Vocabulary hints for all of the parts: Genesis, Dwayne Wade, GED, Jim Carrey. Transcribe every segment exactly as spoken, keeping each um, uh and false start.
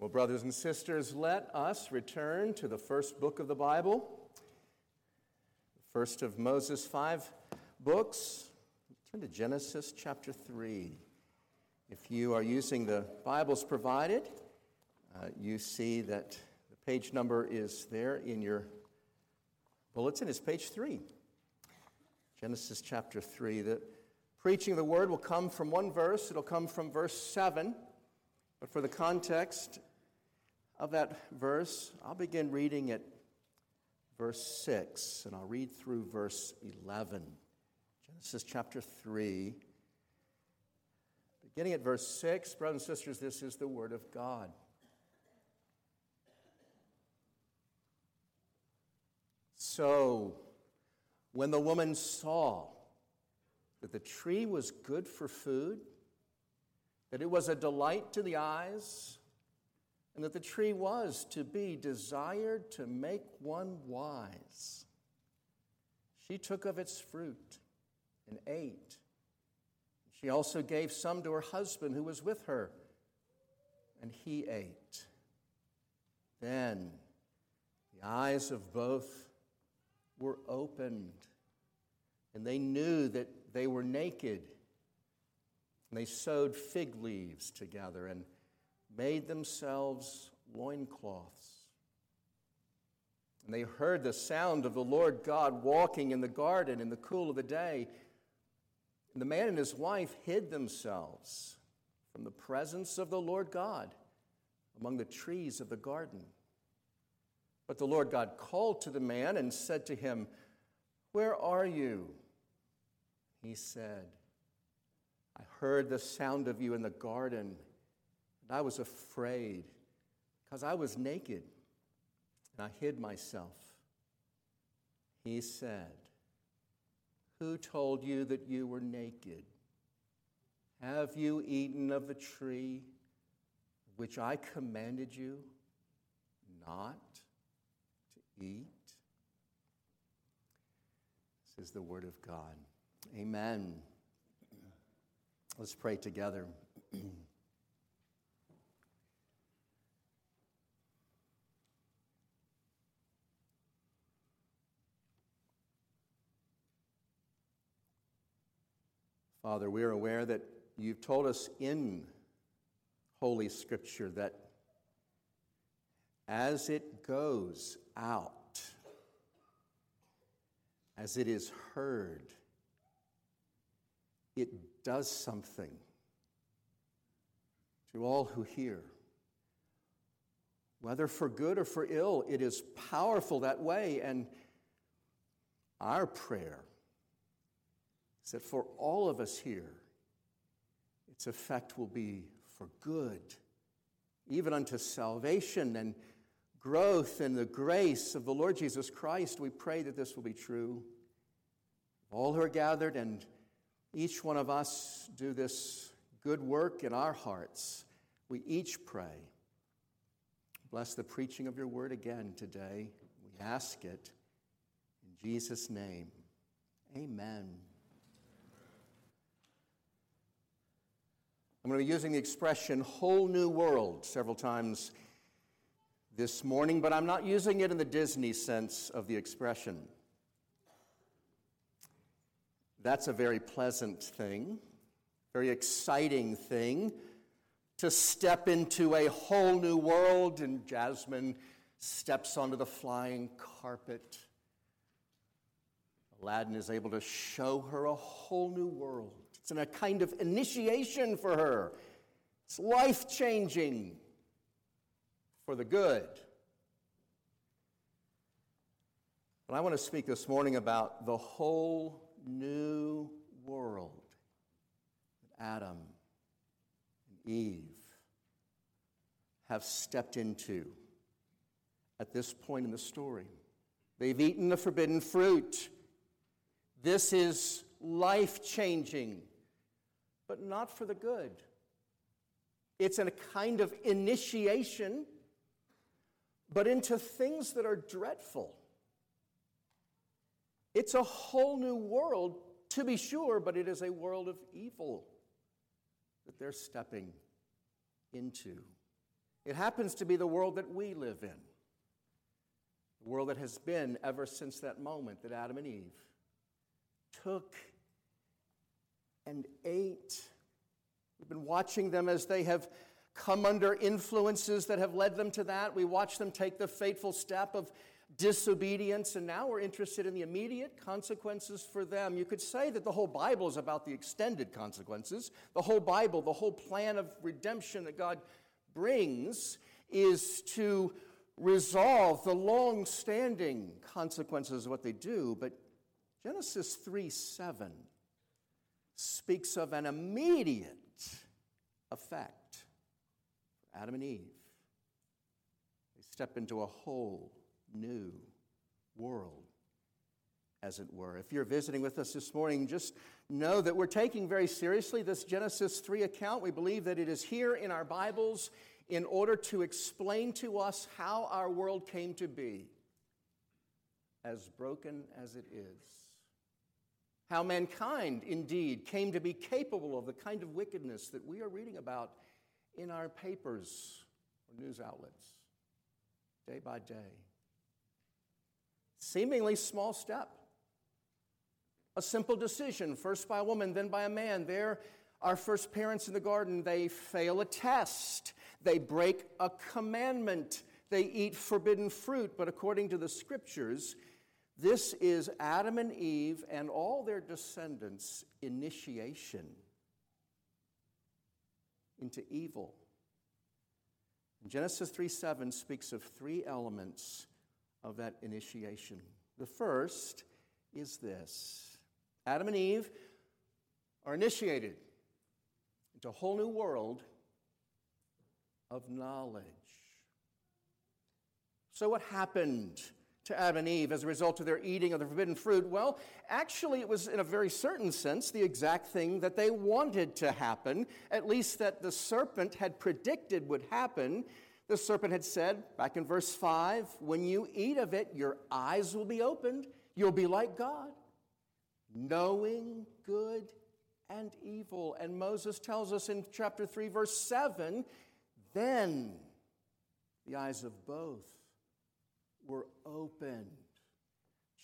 Well, brothers and sisters, let us return to the first book of the Bible, the first of Moses' five books. Turn to Genesis chapter three. If you are using the Bibles provided, uh, you see that the page number is there in your bulletin. It's page three. Genesis chapter three. The preaching of the word will come from one verse. It'll come from verse seven. But for the context of that verse, I'll begin reading at verse six, and I'll read through verse eleven. Genesis chapter three, beginning at verse six. Brothers and sisters, this is the word of God. So, when the woman saw that the tree was good for food, that it was a delight to the eyes, and that the tree was to be desired to make one wise, she took of its fruit and ate. She also gave some to her husband who was with her, and he ate. Then the eyes of both were opened, and they knew that they were naked. And they sewed fig leaves together and made themselves loincloths. And they heard the sound of the Lord God walking in the garden in the cool of the day. And the man and his wife hid themselves from the presence of the Lord God among the trees of the garden. But the Lord God called to the man and said to him, "Where are you?" He said, "I heard the sound of you in the garden, and I was afraid, because I was naked, and I hid myself." He said, "Who told you that you were naked? Have you eaten of the tree which I commanded you not to eat?" This is the word of God. Amen. Let's pray together. Father, we are aware that you've told us in Holy Scripture that as it goes out, as it is heard, it does something to all who hear. Whether for good or for ill, it is powerful that way. And our prayer is that for all of us here, its effect will be for good, even unto salvation and growth in the grace of the Lord Jesus Christ. We pray that this will be true. All who are gathered, and each one of us do this good work in our hearts. We each pray. Bless the preaching of your word again today. We ask it in Jesus' name. Amen. I'm going to be using the expression "whole new world" several times this morning, but I'm not using it in the Disney sense of the expression. That's a very pleasant thing, very exciting thing, to step into a whole new world, and Jasmine steps onto the flying carpet. Aladdin is able to show her a whole new world. It's in a kind of initiation for her. It's life-changing for the good. But I want to speak this morning about the whole new world that Adam and Eve have stepped into at this point in the story. They've eaten the forbidden fruit. This is life-changing, but not for the good. It's a kind of initiation, but into things that are dreadful. It's a whole new world, to be sure, but it is a world of evil that they're stepping into. It happens to be the world that we live in, the world that has been ever since that moment that Adam and Eve took and ate. We've been watching them as they have come under influences that have led them to that. We watch them take the fateful step of disobedience, and now we're interested in the immediate consequences for them. You could say that the whole Bible is about the extended consequences. The whole Bible, the whole plan of redemption that God brings is to resolve the long-standing consequences of what they do. But Genesis three seven speaks of an immediate effect for Adam and Eve. They step into a whole new world, as it were. If you're visiting with us this morning, just know that we're taking very seriously this Genesis three account. We believe that it is here in our Bibles in order to explain to us how our world came to be, as broken as it is. How mankind, indeed, came to be capable of the kind of wickedness that we are reading about in our papers or news outlets day by day. Seemingly small step. A simple decision, first by a woman, then by a man. They're our first parents in the garden. They fail a test. They break a commandment. They eat forbidden fruit. But according to the Scriptures, this is Adam and Eve and all their descendants' initiation into evil. Genesis three seven speaks of three elements of that initiation. The first is this. Adam and Eve are initiated into a whole new world of knowledge. So what happened to Adam and Eve as a result of their eating of the forbidden fruit? Well, actually it was in a very certain sense the exact thing that they wanted to happen, at least that the serpent had predicted would happen. The serpent had said, back in verse five, when you eat of it, your eyes will be opened. You'll be like God, knowing good and evil. And Moses tells us in chapter three, verse seven, then the eyes of both were opened.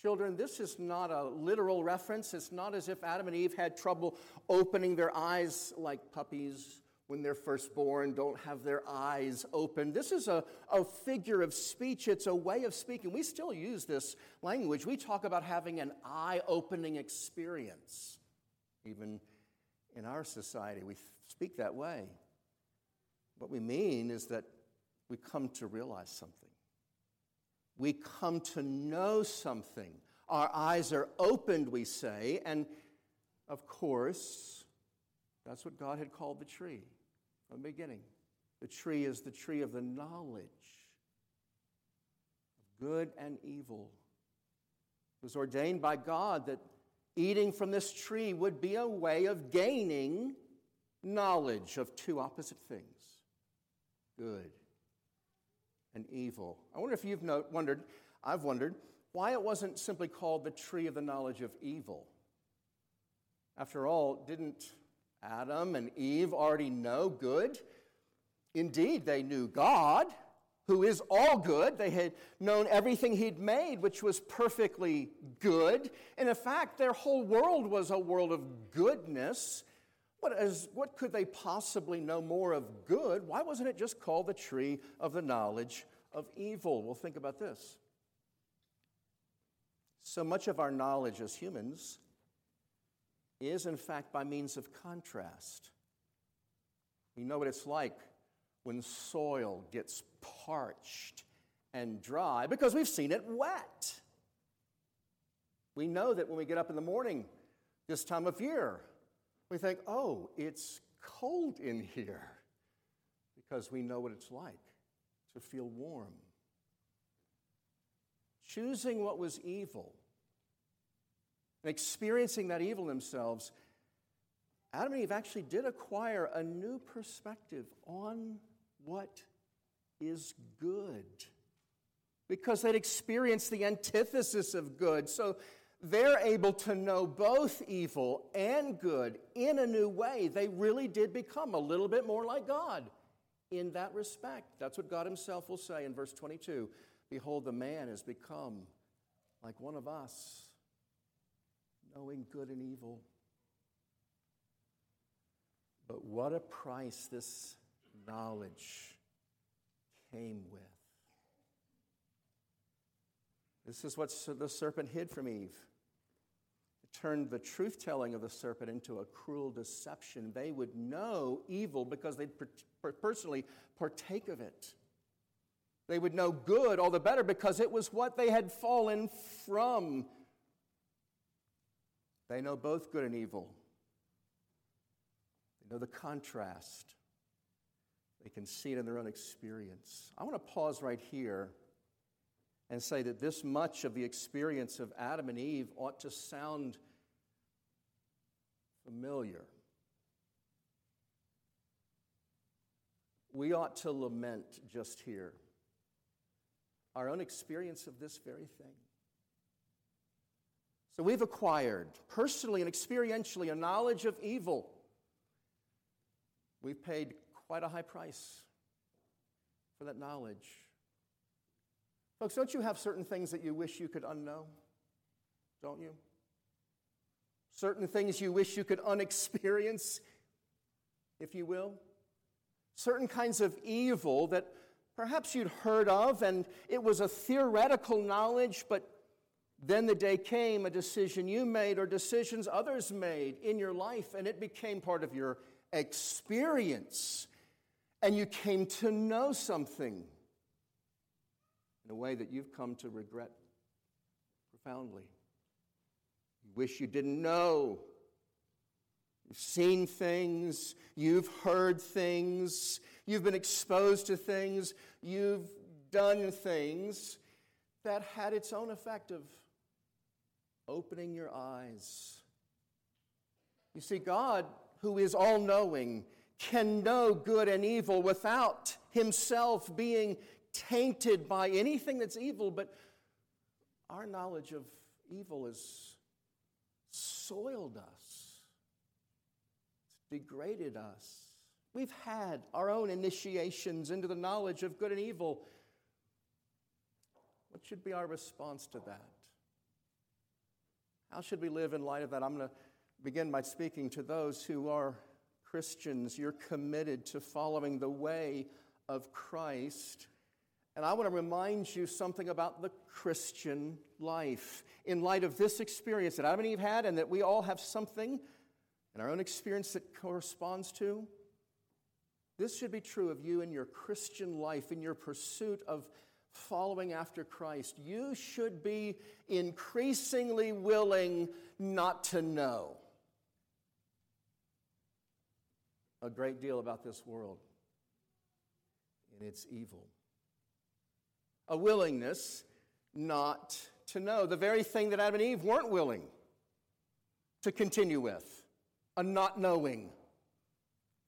Children, this is not a literal reference. It's not as if Adam and Eve had trouble opening their eyes like puppies when they're first born, don't have their eyes open. This is a, a figure of speech. It's a way of speaking. We still use this language. We talk about having an eye-opening experience. Even in our society, we speak that way. What we mean is that we come to realize something. We come to know something. Our eyes are opened, we say, and of course, that's what God had called the tree from the beginning. The tree is the tree of the knowledge of good and evil. It was ordained by God that eating from this tree would be a way of gaining knowledge of two opposite things, good and evil. I wonder if you've no- wondered, I've wondered, why it wasn't simply called the tree of the knowledge of evil. After all, didn't Adam and Eve already know good? Indeed, they knew God, who is all good. They had known everything He'd made, which was perfectly good. And in fact, their whole world was a world of goodness. What, is, what could they possibly know more of good? Why wasn't it just called the tree of the knowledge of evil? Well, think about this. So much of our knowledge as humans is, in fact, by means of contrast. We know what it's like when soil gets parched and dry because we've seen it wet. We know that when we get up in the morning this time of year, we think, oh, it's cold in here, because we know what it's like to feel warm. Choosing what was evil and experiencing that evil themselves, Adam and Eve actually did acquire a new perspective on what is good, because they'd experienced the antithesis of good. So they're able to know both evil and good in a new way. They really did become a little bit more like God in that respect. That's what God himself will say in verse twenty-two. Behold, the man has become like one of us, knowing good and evil. But what a price this knowledge came with. This is what the serpent hid from Eve. It turned the truth-telling of the serpent into a cruel deception. They would know evil because they'd per- per- personally partake of it. They would know good all the better because it was what they had fallen from. They know both good and evil. They know the contrast. They can see it in their own experience. I want to pause right here and say that this much of the experience of Adam and Eve ought to sound familiar. We ought to lament just here our own experience of this very thing. So we've acquired, personally and experientially, a knowledge of evil. We've paid quite a high price for that knowledge. Folks, don't you have certain things that you wish you could unknow? Don't you? Certain things you wish you could unexperience, if you will. Certain kinds of evil that perhaps you'd heard of, and it was a theoretical knowledge, but then the day came, a decision you made or decisions others made in your life, and it became part of your experience, and you came to know something in a way that you've come to regret profoundly. You wish you didn't know. You've seen things, you've heard things, you've been exposed to things, you've done things that had its own effect of opening your eyes. You see, God, who is all-knowing, can know good and evil without himself being tainted by anything that's evil, but our knowledge of evil has soiled us. It's degraded us. We've had our own initiations into the knowledge of good and evil. What should be our response to that? How should we live in light of that? I'm going to begin by speaking to those who are Christians. You're committed to following the way of Christ. And I want to remind you something about the Christian life in light of this experience that Adam and Eve had, and that we all have something in our own experience that corresponds to. This should be true of you in your Christian life, in your pursuit of following after Christ. You should be increasingly willing not to know a great deal about this world and its evil. A willingness not to know. The very thing that Adam and Eve weren't willing to continue with. A not knowing.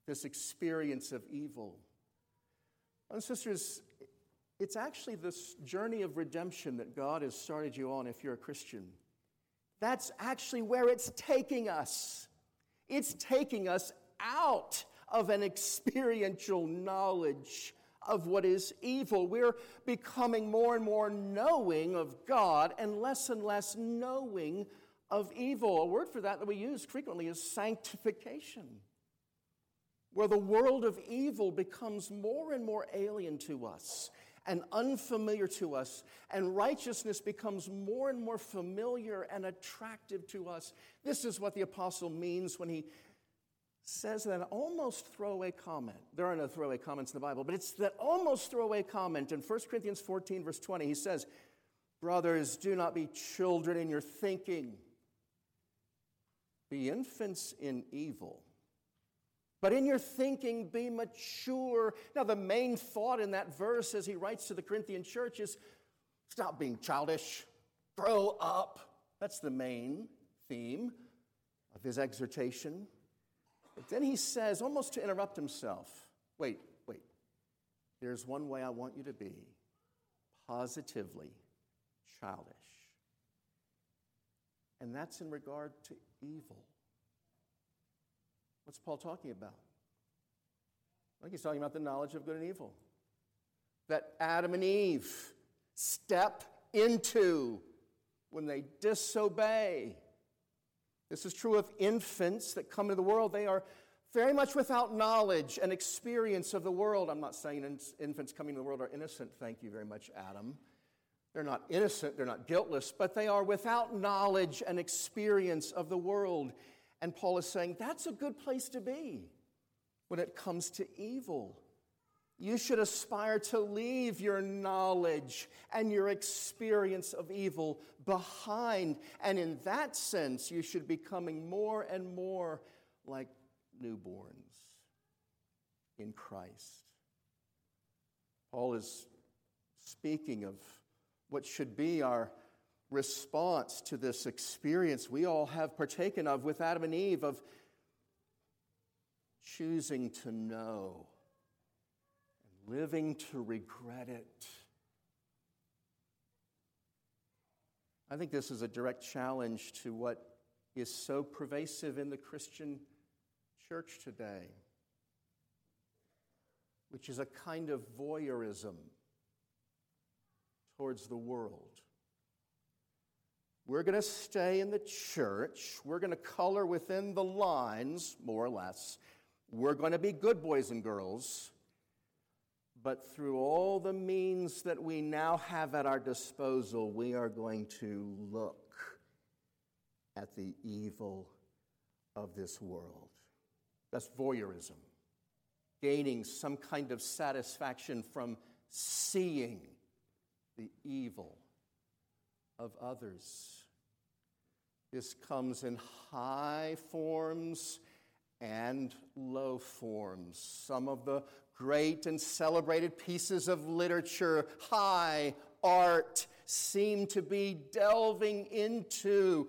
This experience of evil. And sisters, it's actually this journey of redemption that God has started you on if you're a Christian. That's actually where it's taking us. It's taking us out of an experiential knowledge of what is evil. We're becoming more and more knowing of God and less and less knowing of evil. A word for that that we use frequently is sanctification, where the world of evil becomes more and more alien to us and unfamiliar to us, and righteousness becomes more and more familiar and attractive to us. This is what the apostle means when he says that almost throwaway comment. There are no throwaway comments in the Bible, but it's that almost throwaway comment in First Corinthians fourteen, verse twenty. He says, brothers, do not be children in your thinking. Be infants in evil. But in your thinking, be mature. Now, the main thought in that verse as he writes to the Corinthian church is, stop being childish. Grow up. That's the main theme of his exhortation. But then he says, almost to interrupt himself, wait, wait, there's one way I want you to be positively childish. And that's in regard to evil. What's Paul talking about? I think he's talking about the knowledge of good and evil. That Adam and Eve step into when they disobey. This is true of infants that come into the world. They are very much without knowledge and experience of the world. I'm not saying infants coming to the world are innocent. Thank you very much, Adam. They're not innocent, they're not guiltless, but they are without knowledge and experience of the world. And Paul is saying that's a good place to be when it comes to evil. You should aspire to leave your knowledge and your experience of evil behind. And in that sense, you should be becoming more and more like newborns in Christ. Paul is speaking of what should be our response to this experience we all have partaken of with Adam and Eve, of choosing to know and living to regret it. I think this is a direct challenge to what is so pervasive in the Christian church today, which is a kind of voyeurism towards the world. We're going to stay in the church. We're going to color within the lines, more or less. We're going to be good boys and girls. But through all the means that we now have at our disposal, we are going to look at the evil of this world. That's voyeurism. Gaining some kind of satisfaction from seeing the evil of others. This comes in high forms and low forms. Some of the great and celebrated pieces of literature, high art, seem to be delving into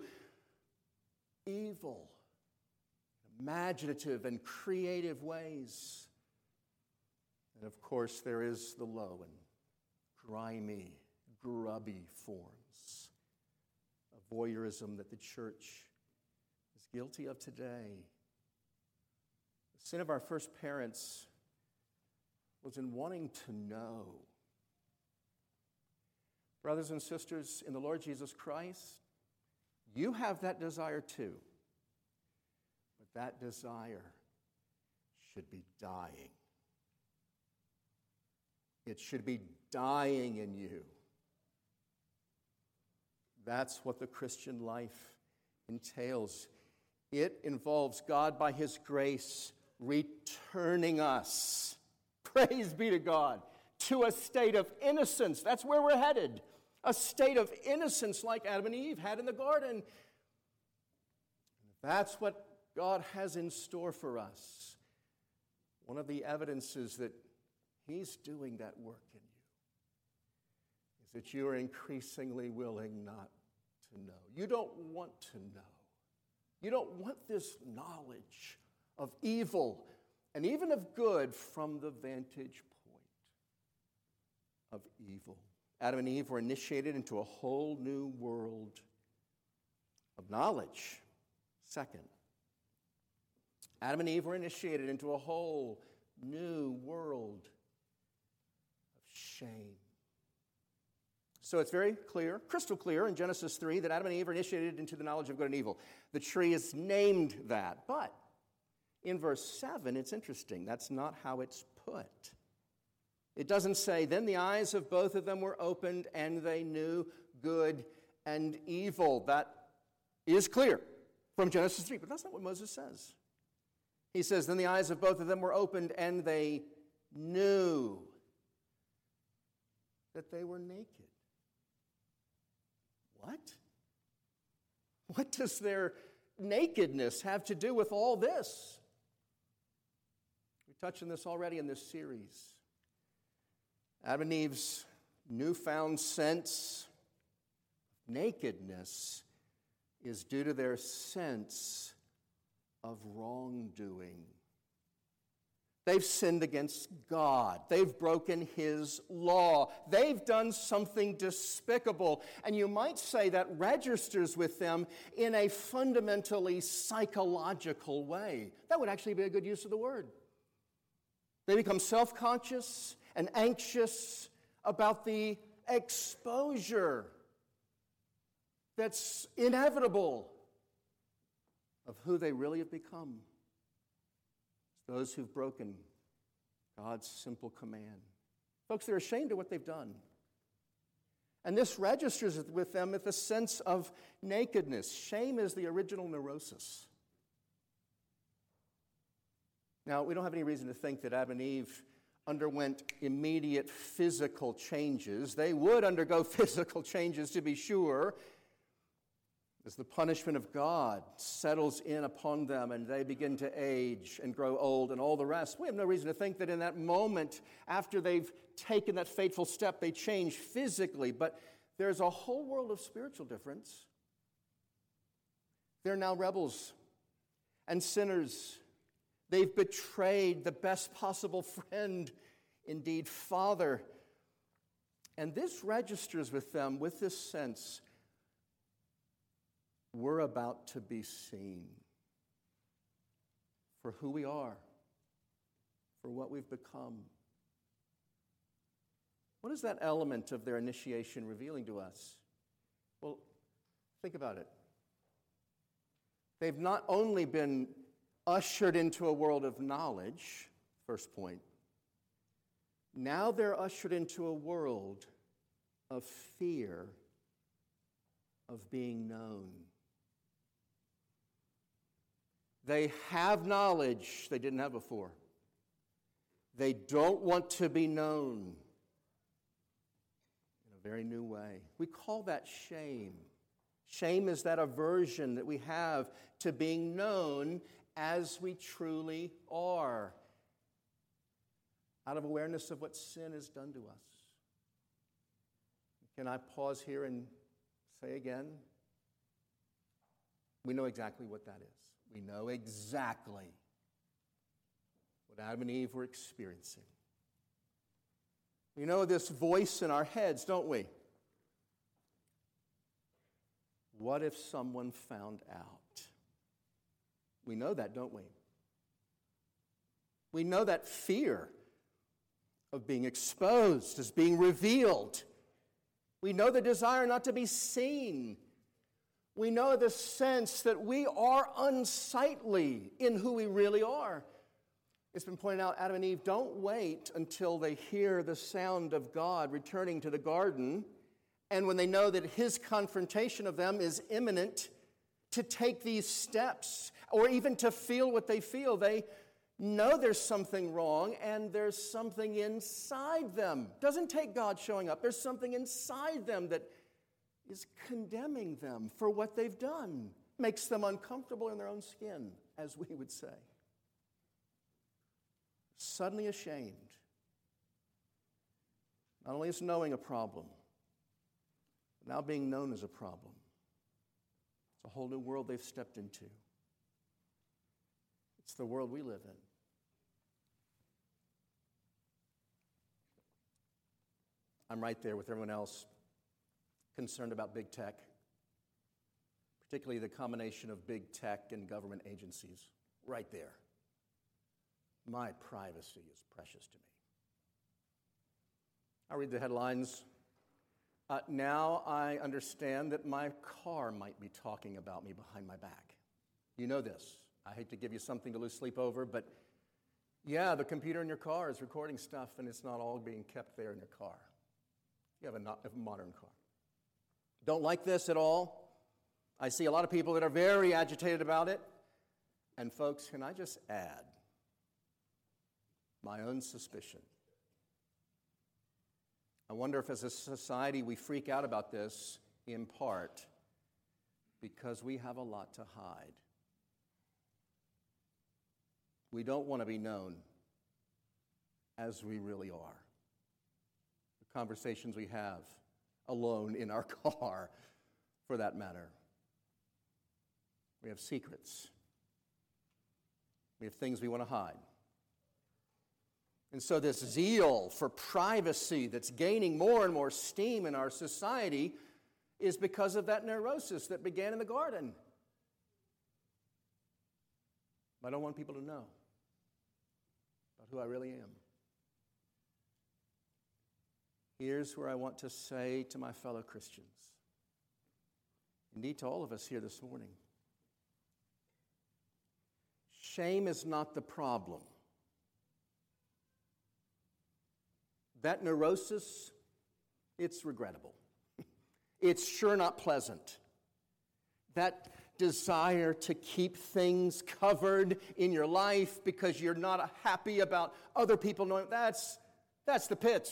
evil, imaginative and creative ways. And of course, there is the low and grimy, grubby forms of voyeurism that the church is guilty of today. The sin of our first parents was in wanting to know. Brothers and sisters in the Lord Jesus Christ, you have that desire too. But that desire should be dying. It should be dying in you. That's what the Christian life entails. It involves God, by His grace, returning us, praise be to God, to a state of innocence. That's where we're headed. A state of innocence like Adam and Eve had in the garden. That's what God has in store for us. One of the evidences that He's doing that work in you is that you are increasingly willing not to know. You don't want to know. You don't want this knowledge of evil and even of good from the vantage point of evil. Adam and Eve were initiated into a whole new world of knowledge. Second, Adam and Eve were initiated into a whole new world shame. So it's very clear, crystal clear in Genesis three that Adam and Eve are initiated into the knowledge of good and evil. The tree is named that. But in verse seven, it's interesting. That's not how it's put. It doesn't say, then the eyes of both of them were opened and they knew good and evil. That is clear from Genesis three, but that's not what Moses says. He says, then the eyes of both of them were opened and they knew that they were naked. What? What does their nakedness have to do with all this? We touched on this already in this series. Adam and Eve's newfound sense of nakedness is due to their sense of wrongdoing. They've sinned against God. They've broken His law. They've done something despicable. And you might say that registers with them in a fundamentally psychological way. That would actually be a good use of the word. They become self-conscious and anxious about the exposure that's inevitable of who they really have become. It's those who've broken God's simple command. Folks, they're ashamed of what they've done. And this registers with them with a sense of nakedness. Shame is the original neurosis. Now, we don't have any reason to think that Adam and Eve underwent immediate physical changes. They would undergo physical changes, to be sure, as the punishment of God settles in upon them and they begin to age and grow old and all the rest. We have no reason to think that in that moment, after they've taken that fateful step, they change physically. But there's a whole world of spiritual difference. They're now rebels and sinners. They've betrayed the best possible friend, indeed, Father. And this registers with them with this sense, we're about to be seen for who we are, for what we've become. What is that element of their initiation revealing to us? Well, think about it. They've not only been ushered into a world of knowledge, first point, now they're ushered into a world of fear of being known. They have knowledge they didn't have before. They don't want to be known in a very new way. We call that shame. Shame is that aversion that we have to being known as we truly are, out of awareness of what sin has done to us. Can I pause here and say again? We know exactly what that is. We know exactly what Adam and Eve were experiencing. We know this voice in our heads, don't we? What if someone found out? We know that, don't we? We know that fear of being exposed, as being revealed. We know the desire not to be seen. We know the sense that we are unsightly in who we really are. It's been pointed out, Adam and Eve don't wait until they hear the sound of God returning to the garden, and when they know that his confrontation of them is imminent, to take these steps or even to feel what they feel. They know there's something wrong and there's something inside them. Doesn't take God showing up. There's something inside them that is condemning them for what they've done. Makes them uncomfortable in their own skin, as we would say. Suddenly ashamed. Not only is knowing a problem, but now being known as a problem. It's a whole new world they've stepped into. It's the world we live in. I'm right there with everyone else concerned about big tech, particularly the combination of big tech and government agencies. Right there. My privacy is precious to me. I read the headlines. Uh, now I understand that my car might be talking about me behind my back. You know this. I hate to give you something to lose sleep over, but yeah, the computer in your car is recording stuff, and it's not all being kept there in your car. You have a, not, a modern car. Don't like this at all. I see a lot of people that are very agitated about it. And folks, can I just add my own suspicion? I wonder if as a society we freak out about this in part because we have a lot to hide. We don't want to be known as we really are. The conversations we have alone in our car, for that matter. We have secrets. We have things we want to hide. And so this zeal for privacy that's gaining more and more steam in our society is because of that neurosis that began in the garden. I don't want people to know about who I really am. Here's where I want to say to my fellow Christians, indeed to all of us here this morning, shame is not the problem. That neurosis, it's regrettable. It's sure not pleasant. That desire to keep things covered in your life because you're not happy about other people knowing, that's, that's the pits.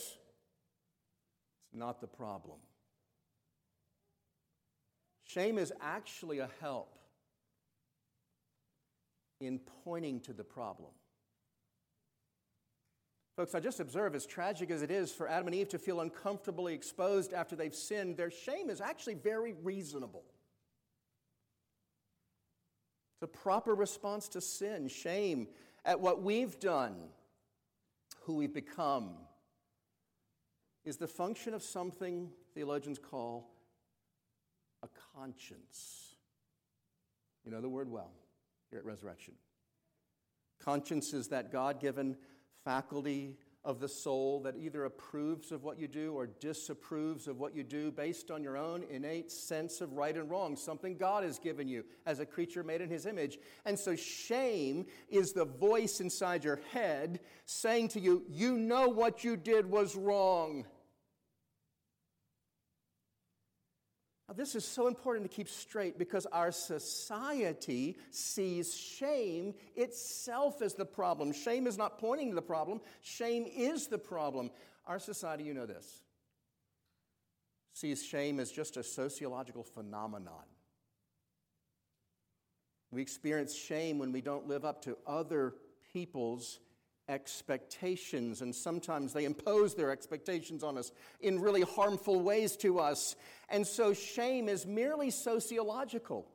It's not the problem. Shame is actually a help in pointing to the problem. Folks, I just observe, as tragic as it is for Adam and Eve to feel uncomfortably exposed after they've sinned, their shame is actually very reasonable. It's a proper response to sin, shame at what we've done, who we've become, is the function of something theologians call a conscience. You know the word well here at Resurrection. Conscience is that God-given faculty of the soul that either approves of what you do or disapproves of what you do based on your own innate sense of right and wrong, something God has given you as a creature made in His image. And so shame is the voice inside your head saying to you, you know what you did was wrong. Now, this is so important to keep straight because our society sees shame itself as the problem. Shame is not pointing to the problem. Shame is the problem. Our society, you know this, sees shame as just a sociological phenomenon. We experience shame when we don't live up to other people's expectations, and sometimes they impose their expectations on us in really harmful ways to us. And so shame is merely sociological.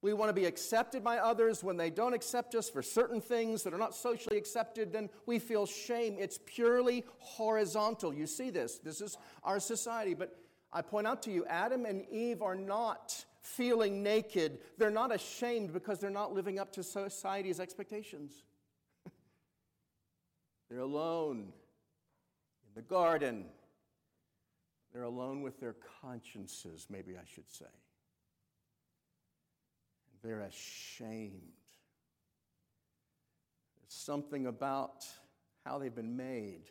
We want to be accepted by others. When they don't accept us for certain things that are not socially accepted, then we feel shame. It's purely horizontal. You see this. This is our society. But I point out to you, Adam and Eve are not feeling naked. They're not ashamed because they're not living up to society's expectations. They're alone in the garden. They're alone with their consciences, maybe I should say. They're ashamed. There's something about how they've been made,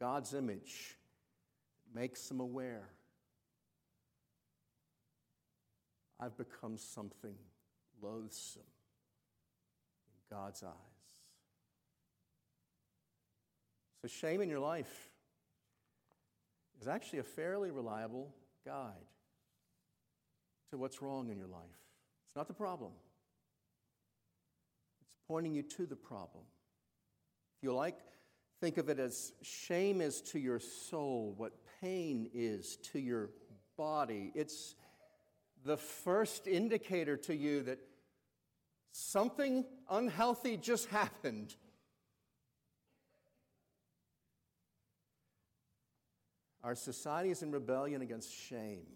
God's image, makes them aware. I've become something loathsome in God's eyes. The shame in your life is actually a fairly reliable guide to what's wrong in your life. It's not the problem. It's pointing you to the problem. If you like, think of it as shame is to your soul what pain is to your body. It's the first indicator to you that something unhealthy just happened. Our society is in rebellion against shame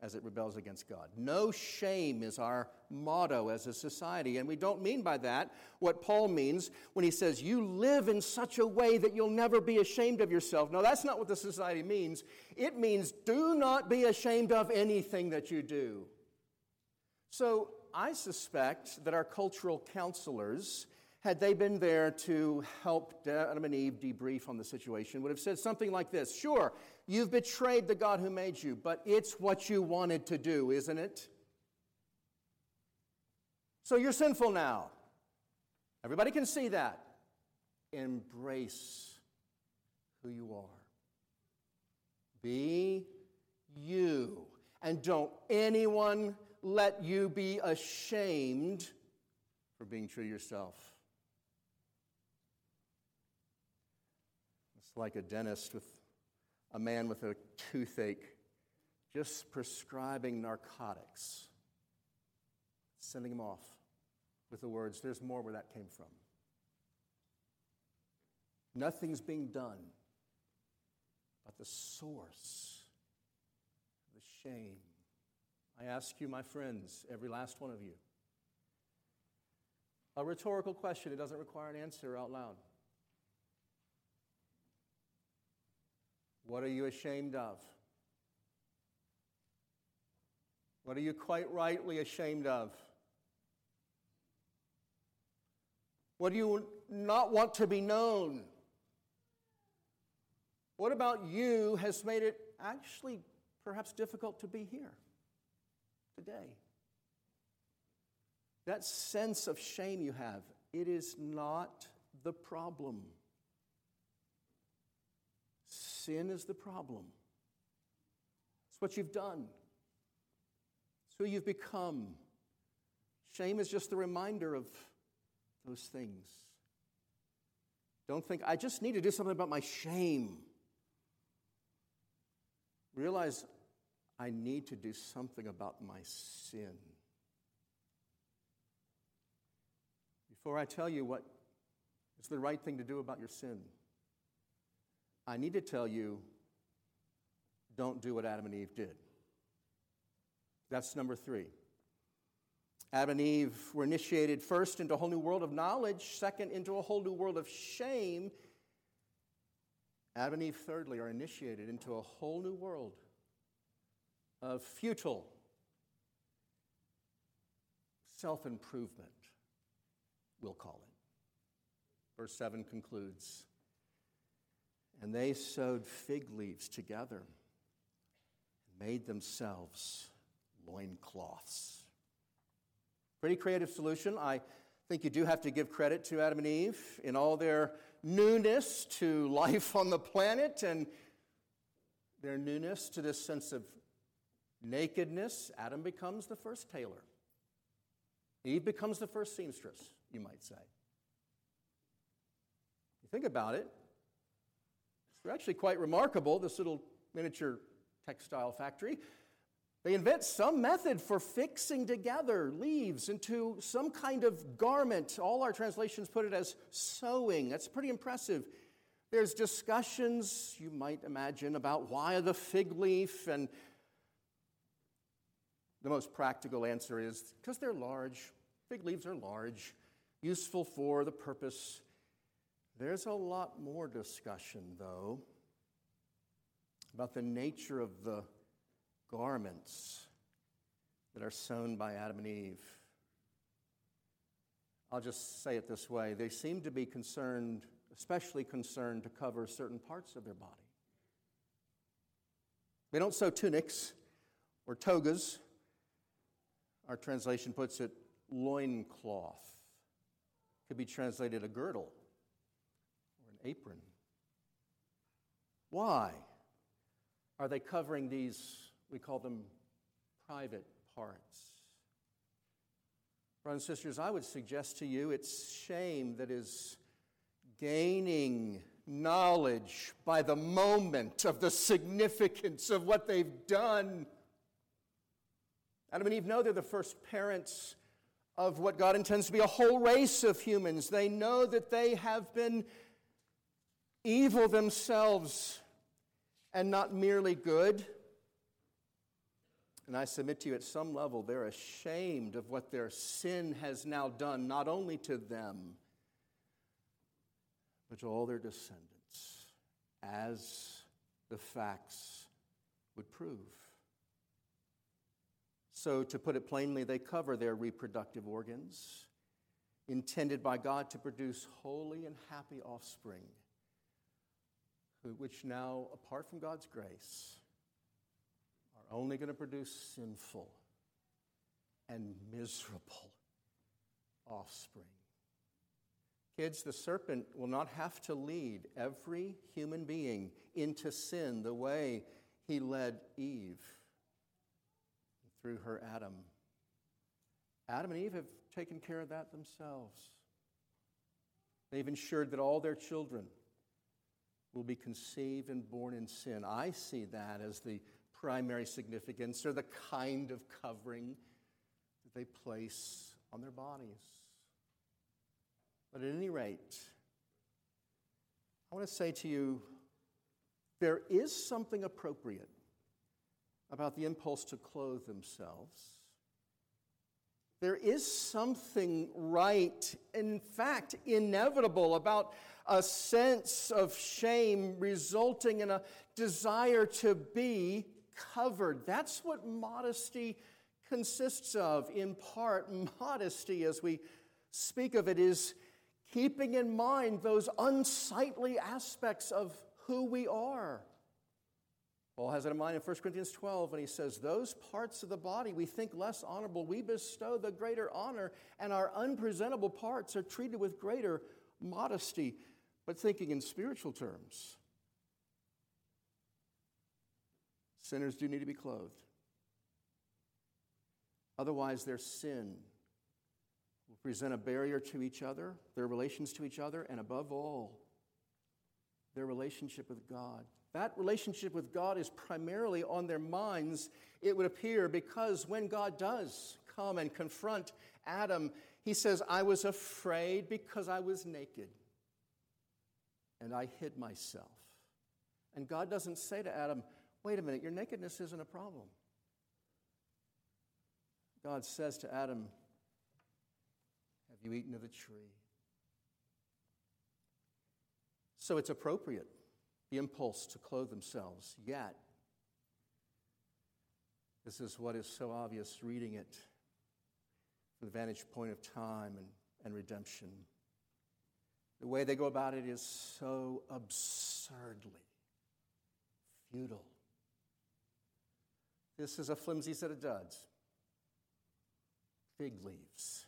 as it rebels against God. No shame is our motto as a society, and we don't mean by that what Paul means when he says, you live in such a way that you'll never be ashamed of yourself. No, that's not what the society means. It means do not be ashamed of anything that you do. So I suspect that our cultural counselors, had they been there to help Adam and Eve debrief on the situation, would have said something like this. Sure, you've betrayed the God who made you, but it's what you wanted to do, isn't it? So you're sinful now. Everybody can see that. Embrace who you are. Be you. And don't anyone let you be ashamed for being true to yourself. Like a dentist with a man with a toothache just prescribing narcotics, sending him off with the words, there's more where that came from. Nothing's being done but the source, the shame. I ask you, my friends, every last one of you, A rhetorical question. It doesn't require an answer out loud. What are you ashamed of? What are you quite rightly ashamed of? What do you not want to be known? What about you has made it actually perhaps difficult to be here today? That sense of shame you have, it is not the problem. Sin is the problem. It's what you've done. It's who you've become. Shame is just the reminder of those things. Don't think, I just need to do something about my shame. Realize, I need to do something about my sin. Before I tell you what is the right thing to do about your sin, I need to tell you, don't do what Adam and Eve did. That's number three. Adam and Eve were initiated first into a whole new world of knowledge, second into a whole new world of shame. Adam and Eve, thirdly, are initiated into a whole new world of futile self-improvement, we'll call it. Verse seven concludes, and they sewed fig leaves together and made themselves loincloths. Pretty creative solution. I think you do have to give credit to Adam and Eve in all their newness to life on the planet and their newness to this sense of nakedness. Adam becomes the first tailor. Eve becomes the first seamstress, you might say. You think about it, they're actually quite remarkable, this little miniature textile factory. They invent some method for fixing together leaves into some kind of garment. All our translations put it as sewing. That's pretty impressive. There's discussions, you might imagine, about why the fig leaf, and the most practical answer is because they're large. Fig leaves are large, useful for the purpose. There's a lot more discussion, though, about the nature of the garments that are sewn by Adam and Eve. I'll just say it this way. They seem to be concerned, especially concerned, to cover certain parts of their body. They don't sew tunics or togas. Our translation puts it loincloth. Could be translated a girdle or an apron. Why are they covering these? We call them private parts. Brothers and sisters, I would suggest to you it's shame that is gaining knowledge by the moment of the significance of what they've done. Adam and Eve know they're the first parents of what God intends to be a whole race of humans. They know that they have been evil themselves and not merely good. And I submit to you, at some level, they're ashamed of what their sin has now done, not only to them, but to all their descendants, as the facts would prove. So, to put it plainly, they cover their reproductive organs, intended by God to produce holy and happy offspring, which now, apart from God's grace, are only going to produce sinful and miserable offspring. Kids, the serpent will not have to lead every human being into sin the way he led Eve through her Adam. Adam and Eve have taken care of that themselves. They've ensured that all their children will be conceived and born in sin. I see that as the primary significance, or the kind of covering that they place on their bodies. But at any rate, I want to say to you, there is something appropriate about the impulse to clothe themselves. There is something right, in fact, inevitable about a sense of shame resulting in a desire to be covered. That's what modesty consists of. In part, modesty, as we speak of it, is keeping in mind those unsightly aspects of who we are. Paul has it in mind in First Corinthians twelve when he says, those parts of the body we think less honorable, we bestow the greater honor, and our unpresentable parts are treated with greater modesty. But thinking in spiritual terms, sinners do need to be clothed. Otherwise, their sin will present a barrier to each other, their relations to each other, and above all, their relationship with God. That relationship with God is primarily on their minds, it would appear, because when God does come and confront Adam, he says, I was afraid because I was naked, and I hid myself. And God doesn't say to Adam, wait a minute, your nakedness isn't a problem. God says to Adam, have you eaten of the tree? So it's appropriate, the impulse to clothe themselves, yet this is what is so obvious reading it from the vantage point of time and, and redemption. The way they go about it is so absurdly futile. This is a flimsy set of duds, fig leaves.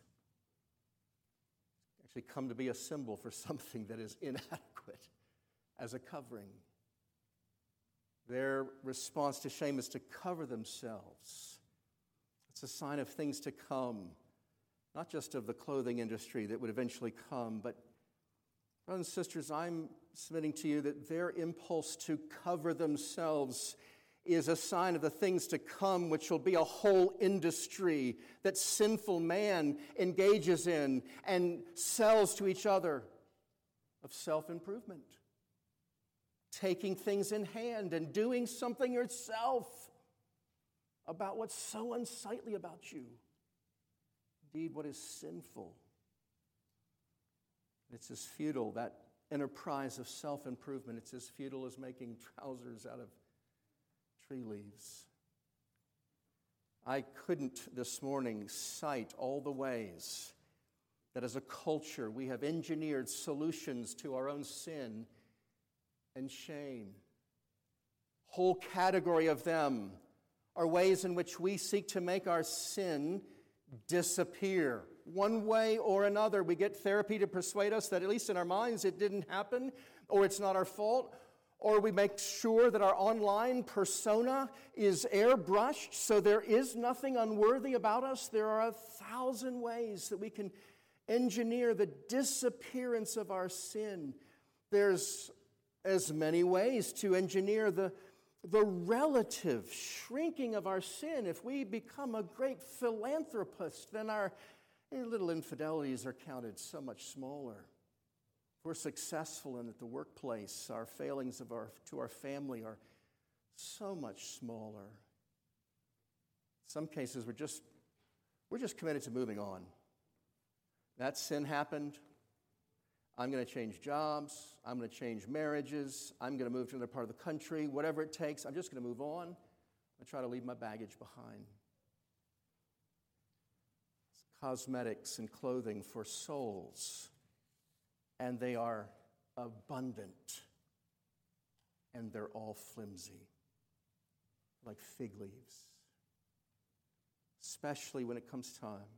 Actually come to be a symbol for something that is inadequate as a covering. Their response to shame is to cover themselves. It's a sign of things to come, not just of the clothing industry that would eventually come, but, brothers and sisters, I'm submitting to you that their impulse to cover themselves is a sign of the things to come, which will be a whole industry that sinful man engages in and sells to each other, of self-improvement. Taking things in hand and doing something yourself about what's so unsightly about you. Indeed, what is sinful. It's as futile, that enterprise of self-improvement, it's as futile as making trousers out of tree leaves. I couldn't this morning cite all the ways that as a culture we have engineered solutions to our own sin and shame. Whole category of them are ways in which we seek to make our sin disappear. One way or another, we get therapy to persuade us that at least in our minds it didn't happen, or it's not our fault, or we make sure that our online persona is airbrushed so there is nothing unworthy about us. There are a thousand ways that we can engineer the disappearance of our sin. There's as many ways to engineer the, the relative shrinking of our sin. If we become a great philanthropist, then our little infidelities are counted so much smaller. If we're successful in the workplace, our failings of our to our family are so much smaller. In some cases, we're just we're just committed to moving on. That sin happened. I'm going to change jobs, I'm going to change marriages, I'm going to move to another part of the country, whatever it takes, I'm just going to move on. I'm going to try to leave my baggage behind. It's cosmetics and clothing for souls, and they are abundant, and they're all flimsy, like fig leaves, especially when it comes time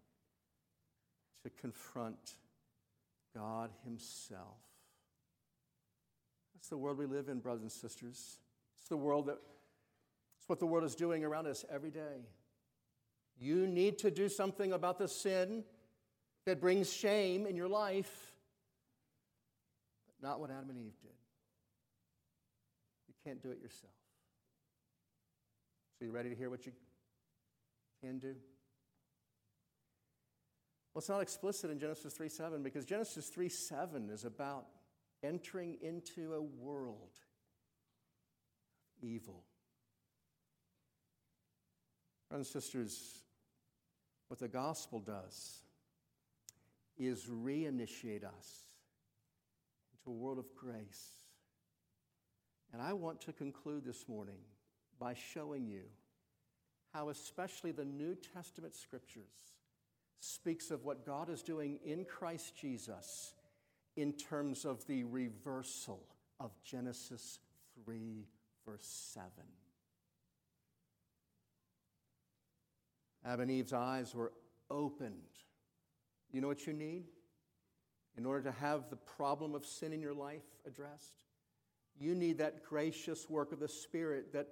to confront God himself. That's the world we live in, brothers and sisters. It's the world that, it's what the world is doing around us every day. You need to do something about the sin that brings shame in your life, but not what Adam and Eve did. You can't do it yourself. So you ready to hear what you can do? Well, it's not explicit in Genesis three seven because Genesis three seven is about entering into a world of evil. Brothers and sisters, What the gospel does is reinitiate us into a world of grace. And I want to conclude this morning by showing you how especially the New Testament scriptures speaks of what God is doing in Christ Jesus in terms of the reversal of Genesis three, verse seven. Adam and Eve's eyes were opened. You know what you need in order to have the problem of sin in your life addressed? You need that gracious work of the Spirit that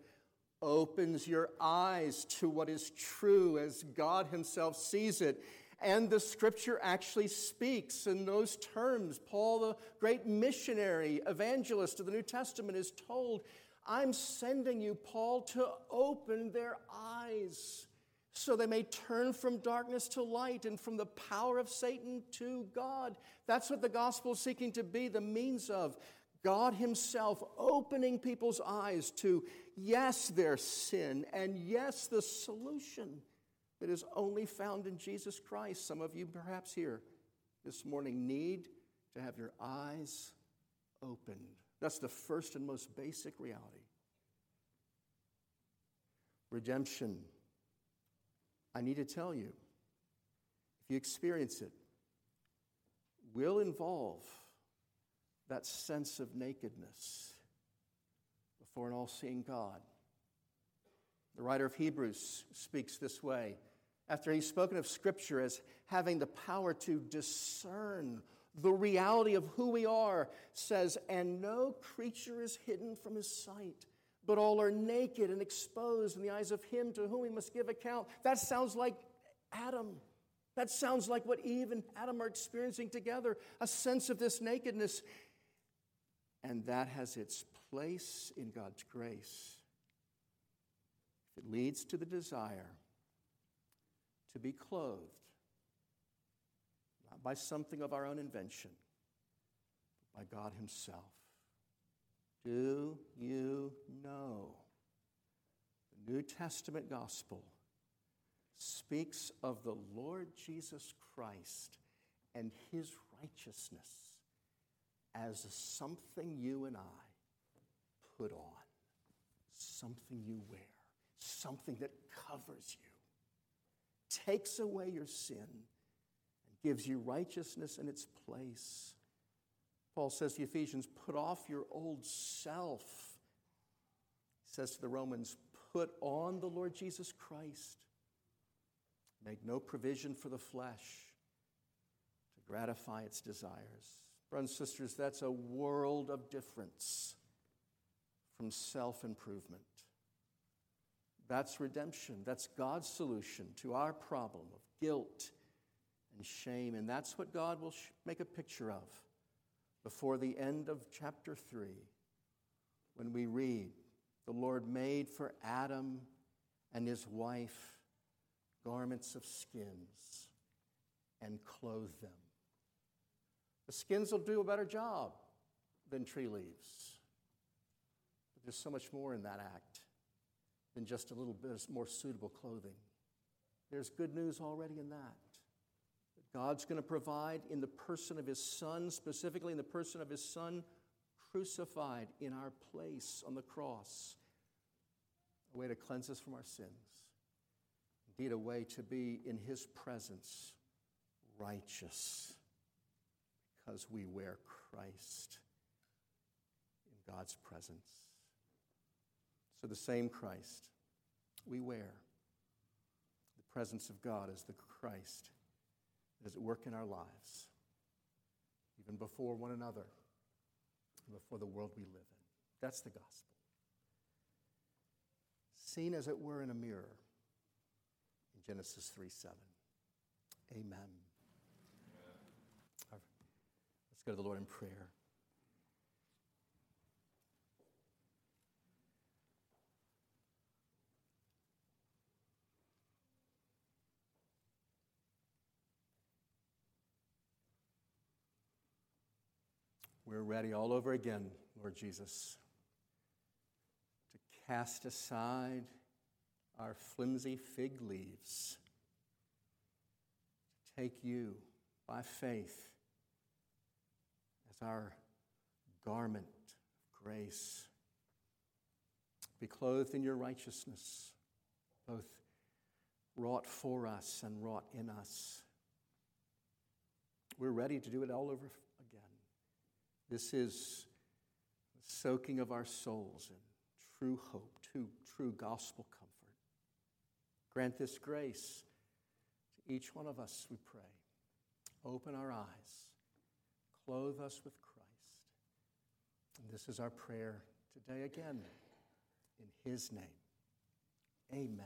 opens your eyes to what is true as God Himself sees it. And the Scripture actually speaks in those terms. Paul, the great missionary evangelist of the New Testament, is told, I'm sending you, Paul, to open their eyes so they may turn from darkness to light and from the power of Satan to God. That's what the gospel is seeking to be the means of. God Himself opening people's eyes to, yes, their sin, and yes, the solution that is only found in Jesus Christ. Some of you perhaps here this morning need to have your eyes opened. That's the first and most basic reality. Redemption. I need to tell you, if you experience it, will involve that sense of nakedness before an all-seeing God. The writer of Hebrews speaks this way. After he's spoken of Scripture as having the power to discern the reality of who we are, says, and no creature is hidden from His sight, but all are naked and exposed in the eyes of Him to whom we must give account. That sounds like Adam. That sounds like what Eve and Adam are experiencing together, a sense of this nakedness. And that has its place in God's grace. It leads to the desire to be clothed, not by something of our own invention, but by God Himself. Do you know the New Testament gospel speaks of the Lord Jesus Christ and His righteousness as something you and I put on, something you wear, something that covers you, takes away your sin, and gives you righteousness in its place. Paul says to the Ephesians, put off your old self. He says to the Romans, put on the Lord Jesus Christ. Make no provision for the flesh to gratify its desires. Brothers and sisters, that's a world of difference from self-improvement. That's redemption. That's God's solution to our problem of guilt and shame. And that's what God will make a picture of before the end of chapter three, when we read, the Lord made for Adam and his wife garments of skins and clothed them. The skins will do a better job than tree leaves. But there's so much more in that act than just a little bit more suitable clothing. There's good news already in that. God's going to provide in the person of His Son, specifically in the person of His Son crucified in our place on the cross, a way to cleanse us from our sins. Indeed, a way to be in His presence righteous because we wear Christ in God's presence. So the same Christ we wear, the presence of God is the Christ that is at work in our lives, even before one another, and before the world we live in. That's the gospel. Seen as it were in a mirror in Genesis three seven. Amen. Amen. Right. Let's go to the Lord in prayer. We're ready all over again, Lord Jesus, to cast aside our flimsy fig leaves take you by faith as our garment of grace. Be clothed in your righteousness, both wrought for us and wrought in us. We're ready to do it all over again. This is the soaking of our souls in true hope, true, true gospel comfort. Grant this grace to each one of us, we pray. Open our eyes. Clothe us with Christ. And this is our prayer today again. In his name, amen.